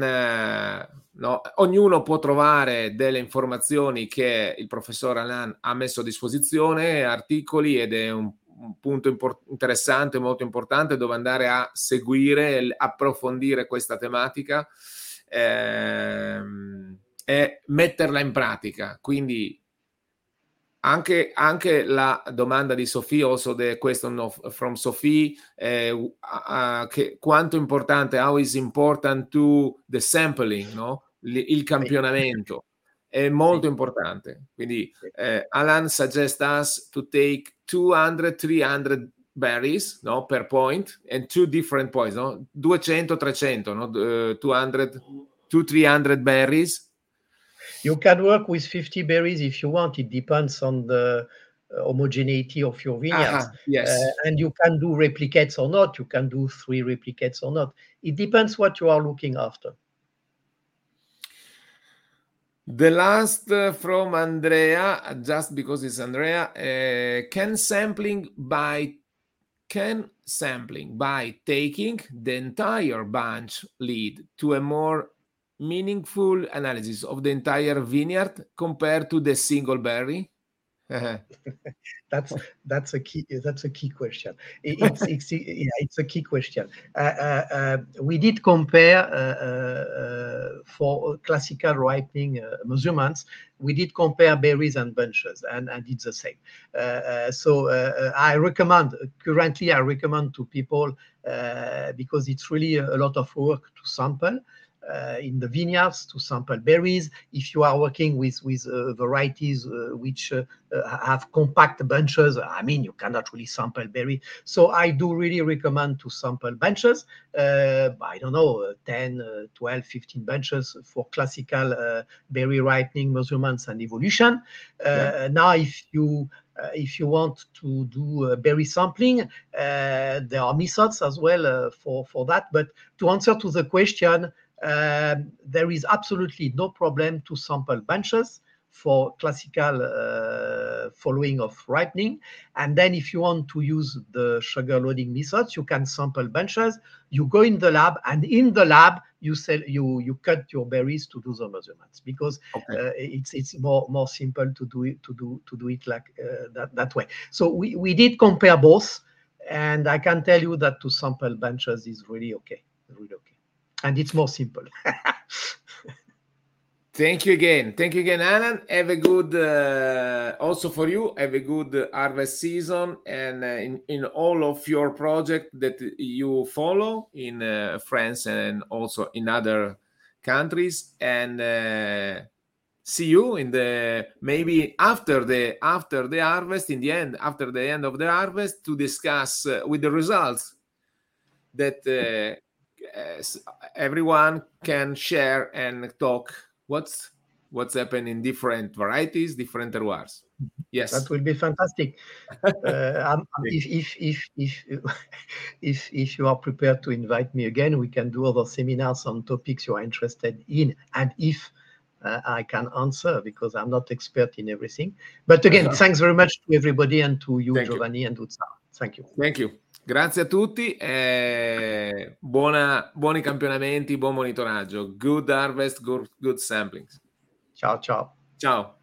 no, ognuno può trovare delle informazioni che il professor Alain ha messo a disposizione, articoli, ed è un punto interessante, molto importante, dove andare a seguire, approfondire questa tematica e metterla in pratica. Quindi anche la domanda di Sophie, also the question from Sophie, che quanto importante, how is important to the sampling, no? Il campionamento è molto importante. Quindi Alain suggests us to take 200-300 berries, no, per point, and two different points, no? 200-300, no? 200-300 berries. You can work with 50 berries if you want. It depends on the homogeneity of your vineyards. And you can do replicates or not. You can do 3 replicates or not. It depends what you are looking after. The last from Andrea, just because it's Andrea, can sampling by taking the entire bunch lead to a more meaningful analysis of the entire vineyard compared to the single berry? That's a key question. It's a key question. We did compare for classical ripening measurements. We did compare berries and bunches, and I did the same. I recommend currently. I recommend to people because it's really a lot of work to sample. in the vineyards to sample berries. If you are working with varieties which have compact bunches, I mean, you cannot really sample berry. So I do really recommend to sample bunches. I don't know, 10, 12, 15 bunches for classical berry ripening measurements and evolution. Now, if you want to do berry sampling, there are methods as well for that. But to answer to the question, there is absolutely no problem to sample bunches for classical following of ripening. And then if you want to use the sugar loading methods, you can sample bunches. You go in the lab, and in the lab, you cut your berries to do the measurements, because it's more simple to do it like that way. So we did compare both, and I can tell you that to sample bunches is really okay, and it's more simple. Thank you again, Alan. Have a good also for you. Have a good harvest season, and in all of your projects that you follow in France and also in other countries. And see you in the maybe after the harvest. In the end, after the end of the harvest, to discuss with the results that everyone can share and talk. What's happened in different varieties, different terroirs? Yes, that will be fantastic. If you are prepared to invite me again, we can do other seminars on topics you are interested in, and if I can answer, because I'm not expert in everything. But again, thanks very much to everybody, and to you, Giovanni, and Uzzaro. Thank you. Grazie a tutti e buoni campionamenti, buon monitoraggio. Good harvest, good samplings. Ciao.